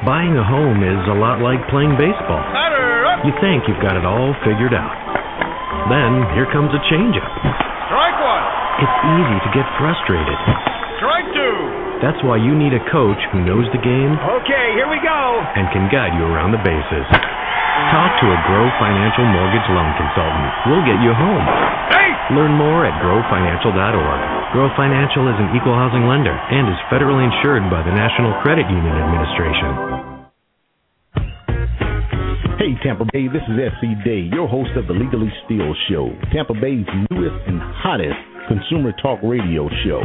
Buying a home is a lot like playing baseball. You think you've got it all figured out. Then here comes a changeup. Strike one. It's easy to get frustrated. Strike two. That's why you need a coach who knows the game. Okay, here we go. And can guide you around the bases. Talk to a Grow Financial Mortgage Loan Consultant. We'll get you home. Hey! Learn more at growfinancial.org. Grow Financial is an equal housing lender and is federally insured by the National Credit Union Administration. Hey, Tampa Bay, this is S.E. Day, your host of the Legally Steal Show, Tampa Bay's newest and hottest consumer talk radio show.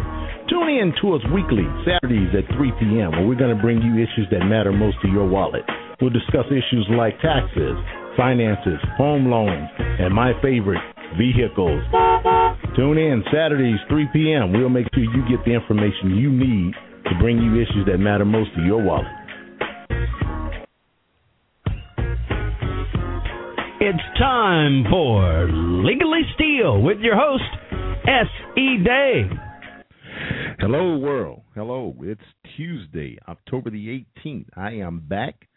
Tune in to us weekly, Saturdays at 3 p.m., where we're going to bring you issues that matter most to your wallet. We'll discuss issues like taxes, finances, home loans, and my favorite, vehicles. Tune in Saturdays, 3 p.m. We'll make sure you get the information you need to bring you issues that matter most to your wallet. It's time for Legally Steal with your host, S.E. Day. Hello, world. Hello. It's Tuesday, October the 18th. I am back.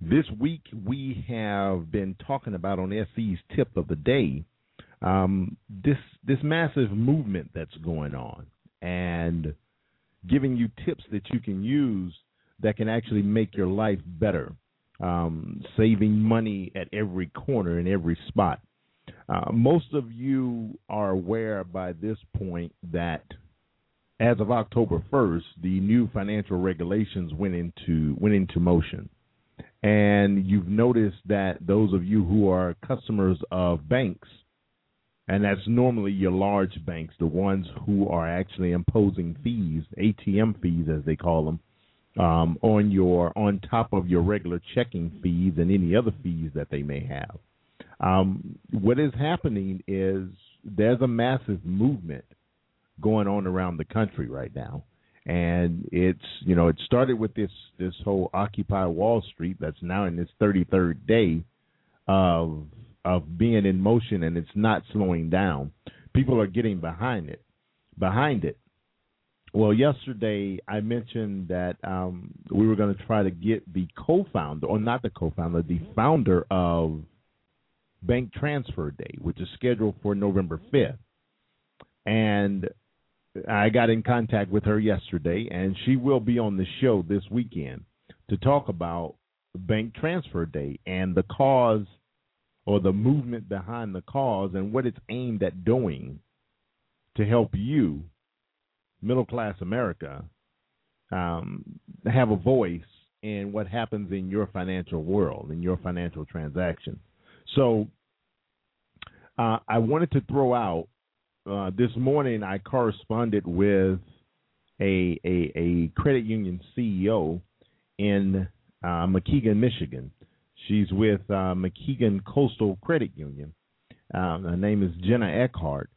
This week we have been talking about on S.E.'s tip of the day, this massive movement that's going on and giving you tips that you can use that can actually make your life better. Saving money at every corner and every spot. Most of you are aware by this point that as of October 1st, the new financial regulations went into motion. And you've noticed that those of you who are customers of banks, and that's normally your large banks, the ones who are actually imposing fees, ATM fees as they call them, on top of your regular checking fees and any other fees that they may have. What is happening is there's a massive movement going on around the country right now, and it started with this whole Occupy Wall Street that's now in its 33rd day of being in motion, and it's not slowing down. People are getting behind it. Well, yesterday I mentioned that we were going to try to get the founder of Bank Transfer Day, which is scheduled for November 5th. And I got in contact with her yesterday, and she will be on the show this weekend to talk about Bank Transfer Day and the cause or the movement behind the cause and what it's aimed at doing to help you, middle-class America, have a voice in what happens in your financial world, in your financial transactions. So I wanted to throw out, this morning I corresponded with a credit union CEO in McKeegan, Michigan. She's with McKeegan Coastal Credit Union. Her name is Jenna Eckhart.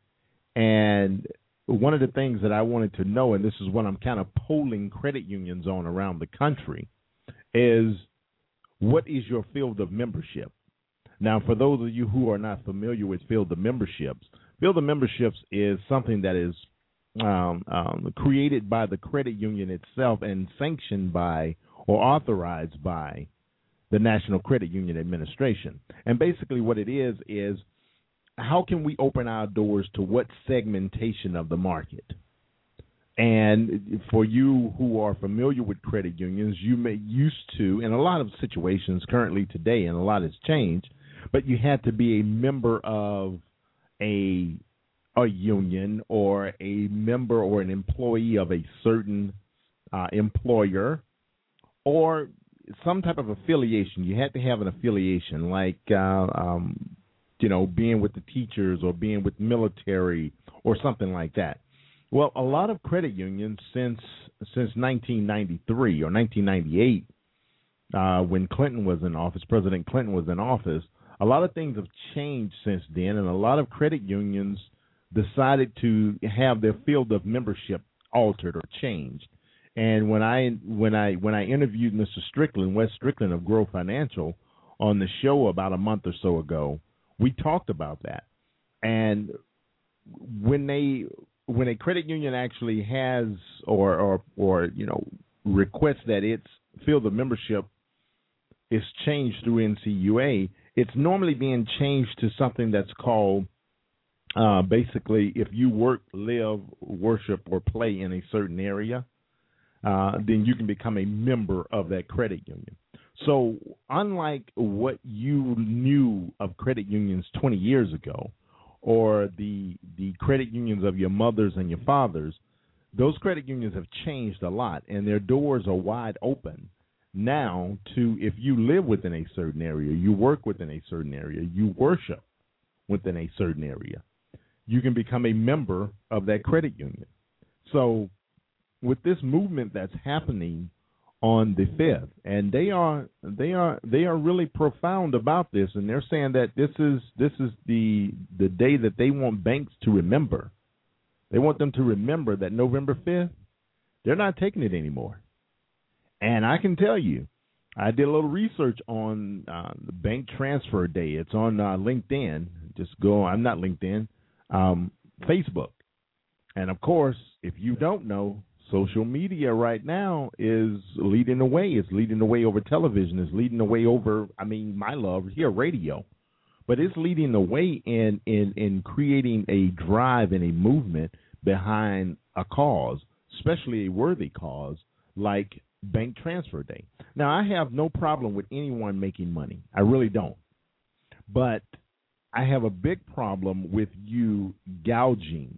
And one of the things that I wanted to know, and this is what I'm kind of polling credit unions on around the country, is what is your field of membership? Now, for those of you who are not familiar with field of memberships is something that is created by the credit union itself and sanctioned by or authorized by the National Credit Union Administration. And basically what it is how can we open our doors to what segmentation of the market? And for you who are familiar with credit unions, you may used to, in a lot of situations currently today, and a lot has changed, but you had to be a member of a union or a member or an employee of a certain employer or some type of affiliation. You had to have an affiliation like being with the teachers or being with military or something like that. Well, a lot of credit unions since 1993 or 1998, when President Clinton was in office, a lot of things have changed since then, and a lot of credit unions decided to have their field of membership altered or changed. And when I interviewed Mr. Strickland, Wes Strickland of Grow Financial, on the show about a month or so ago, we talked about that. And when a credit union actually has or requests that its field of membership is changed through NCUA, it's normally being changed to something that's called basically if you work, live, worship, or play in a certain area, then you can become a member of that credit union. So unlike what you knew of credit unions 20 years ago or the credit unions of your mothers and your fathers, those credit unions have changed a lot, and their doors are wide open now to if you live within a certain area, you work within a certain area, you worship within a certain area, you can become a member of that credit union. So with this movement that's happening on the 5th, and they are really profound about this, and they're saying that this is the day that they want banks to remember. They want them to remember that November 5th, they're not taking it anymore. And I can tell you, I did a little research on the Bank Transfer Day. It's on LinkedIn. Just go. I'm not LinkedIn. Facebook. And, of course, if you don't know, social media right now is leading the way. It's leading the way over television. It's leading the way over, radio. But it's leading the way in creating a drive and a movement behind a cause, especially a worthy cause like Bank Transfer Day. Now, I have no problem with anyone making money. I really don't. But I have a big problem with you gouging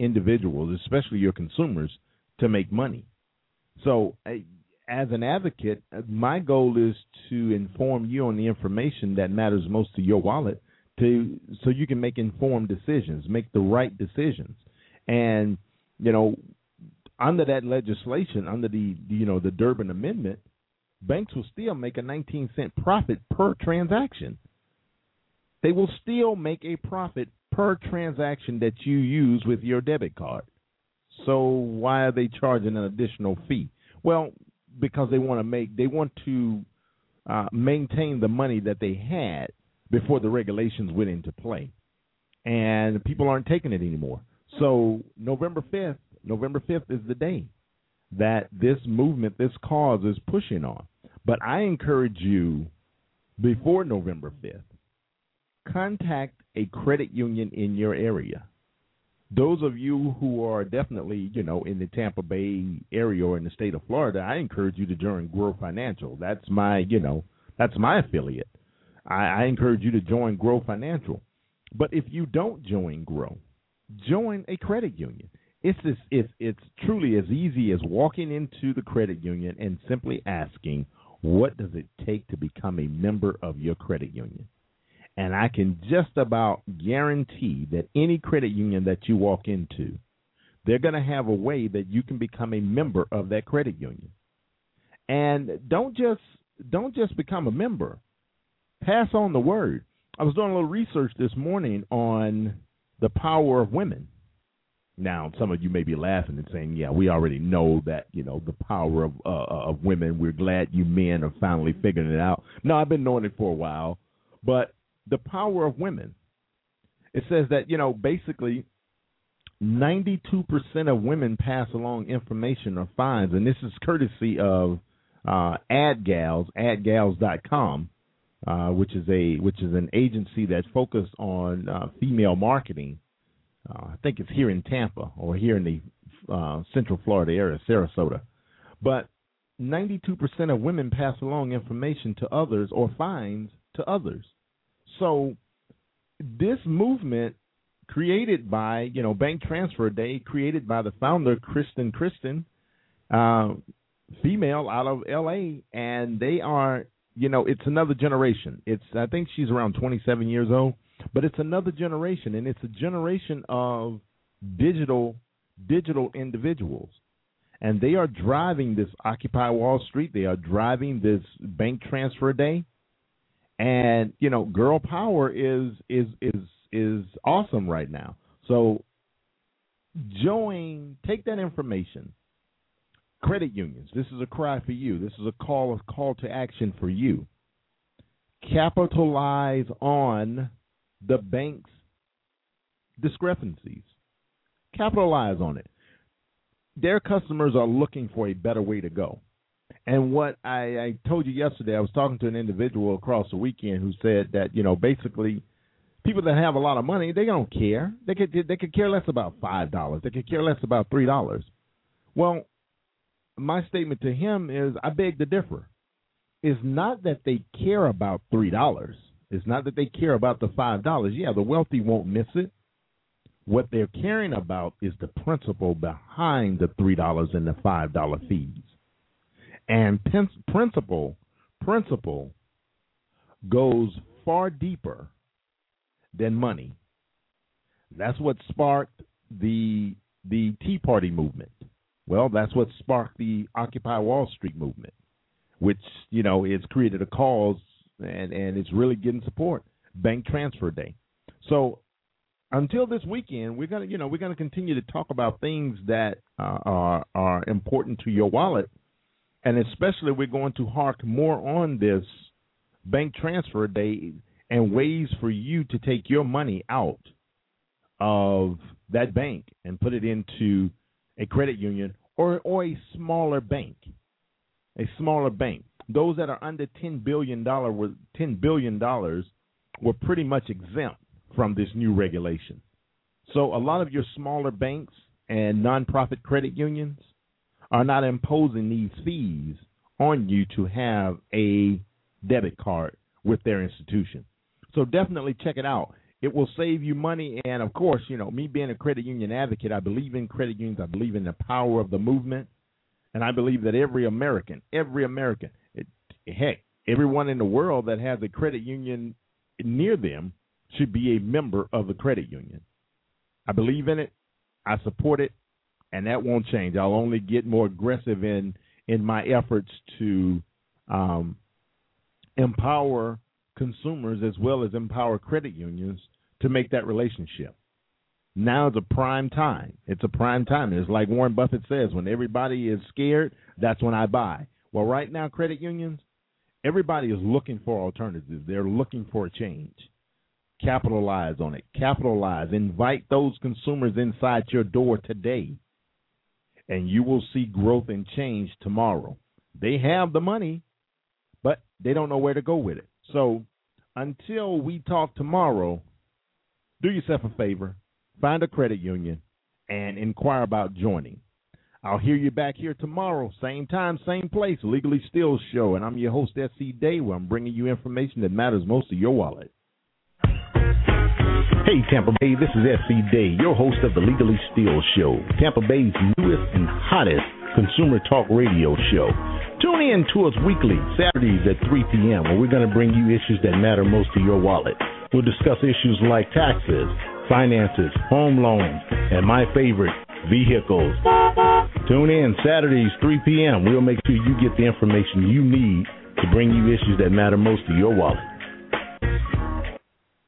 individuals, especially your consumers, to make money. So as an advocate, my goal is to inform you on the information that matters most to your wallet so you can make informed decisions, make the right decisions. And, under that legislation, under the Durbin amendment, banks will still make a 19-cent profit per transaction. They will still make a profit per transaction that you use with your debit card. So why are they charging an additional fee? Well, because they want to maintain the money that they had before the regulations went into play. And people aren't taking it anymore. So November 5th is the day that this movement, this cause is pushing on. But I encourage you, before November 5th, contact a credit union in your area. Those of you who are definitely, in the Tampa Bay area or in the state of Florida, I encourage you to join Grow Financial. That's my, that's my affiliate. I encourage you to join Grow Financial. But if you don't join Grow, join a credit union. It's truly as easy as walking into the credit union and simply asking, what does it take to become a member of your credit union? And I can just about guarantee that any credit union that you walk into, they're going to have a way that you can become a member of that credit union. And don't just become a member. Pass on the word. I was doing a little research this morning on the power of women. Now, some of you may be laughing and saying, yeah, we already know that, the power of women. We're glad you men are finally figuring it out. No, I've been knowing it for a while, but the power of women. It says that, basically 92% of women pass along information or finds, and this is courtesy of AdGals, adgals.com, which is an agency that focuses on female marketing. I think it's here in Tampa or here in the Central Florida area, Sarasota. But 92% of women pass along information to others or finds to others. So this movement created by, Bank Transfer Day, created by the founder, Kristen, female out of L.A., and they are, it's another generation. I think she's around 27 years old. But it's another generation, and it's a generation of digital individuals. And they are driving this Occupy Wall Street. They are driving this Bank Transfer Day. And, girl power is awesome right now. So take that information. Credit unions, this is a cry for you. This is a call to action for you. Capitalize on the bank's discrepancies. Capitalize on it. Their customers are looking for a better way to go. And what I told you yesterday, I was talking to an individual across the weekend who said that, you know, basically people that have a lot of money, they don't care. They could care less about $5. They could care less about $3. Well, my statement to him is I beg to differ. It's not that they care about $3. It's not that they care about the $5. Yeah, the wealthy won't miss it. What they're caring about is the principle behind the $3 and the $5 fees. And principle goes far deeper than money. That's what sparked the Tea Party movement. Well, that's what sparked the Occupy Wall Street movement, which, you know, it's created a cause and it's really getting support. Bank Transfer Day. So until this weekend, we're gonna continue to talk about things that are important to your wallet. And especially we're going to hark more on this Bank Transfer Day and ways for you to take your money out of that bank and put it into a credit union or a smaller bank. A smaller bank. Those that are under $10 billion were pretty much exempt from this new regulation. So a lot of your smaller banks and nonprofit credit unions are not imposing these fees on you to have a debit card with their institution. So definitely check it out. It will save you money. And, of course, you know, me being a credit union advocate, I believe in credit unions. I believe in the power of the movement. And I believe that every American, heck, everyone in the world that has a credit union near them should be a member of a credit union. I believe in it. I support it. And that won't change. I'll only get more aggressive in my efforts to empower consumers as well as empower credit unions to make that relationship. Now is a prime time. It's a prime time. It's like Warren Buffett says, when everybody is scared, that's when I buy. Well, right now, credit unions, everybody is looking for alternatives. They're looking for a change. Capitalize on it. Capitalize. Invite those consumers inside your door today. And you will see growth and change tomorrow. They have the money, but they don't know where to go with it. So until we talk tomorrow, do yourself a favor, find a credit union, and inquire about joining. I'll hear you back here tomorrow, same time, same place, Legally Steal Show. And I'm your host, S.E. Day, where I'm bringing you information that matters most to your wallet. Hey, Tampa Bay, this is F.C. Day, your host of the Legally Steal Show, Tampa Bay's newest and hottest consumer talk radio show. Tune in to us weekly, Saturdays at 3 p.m., where we're going to bring you issues that matter most to your wallet. We'll discuss issues like taxes, finances, home loans, and my favorite, vehicles. Tune in Saturdays, 3 p.m. We'll make sure you get the information you need to bring you issues that matter most to your wallet.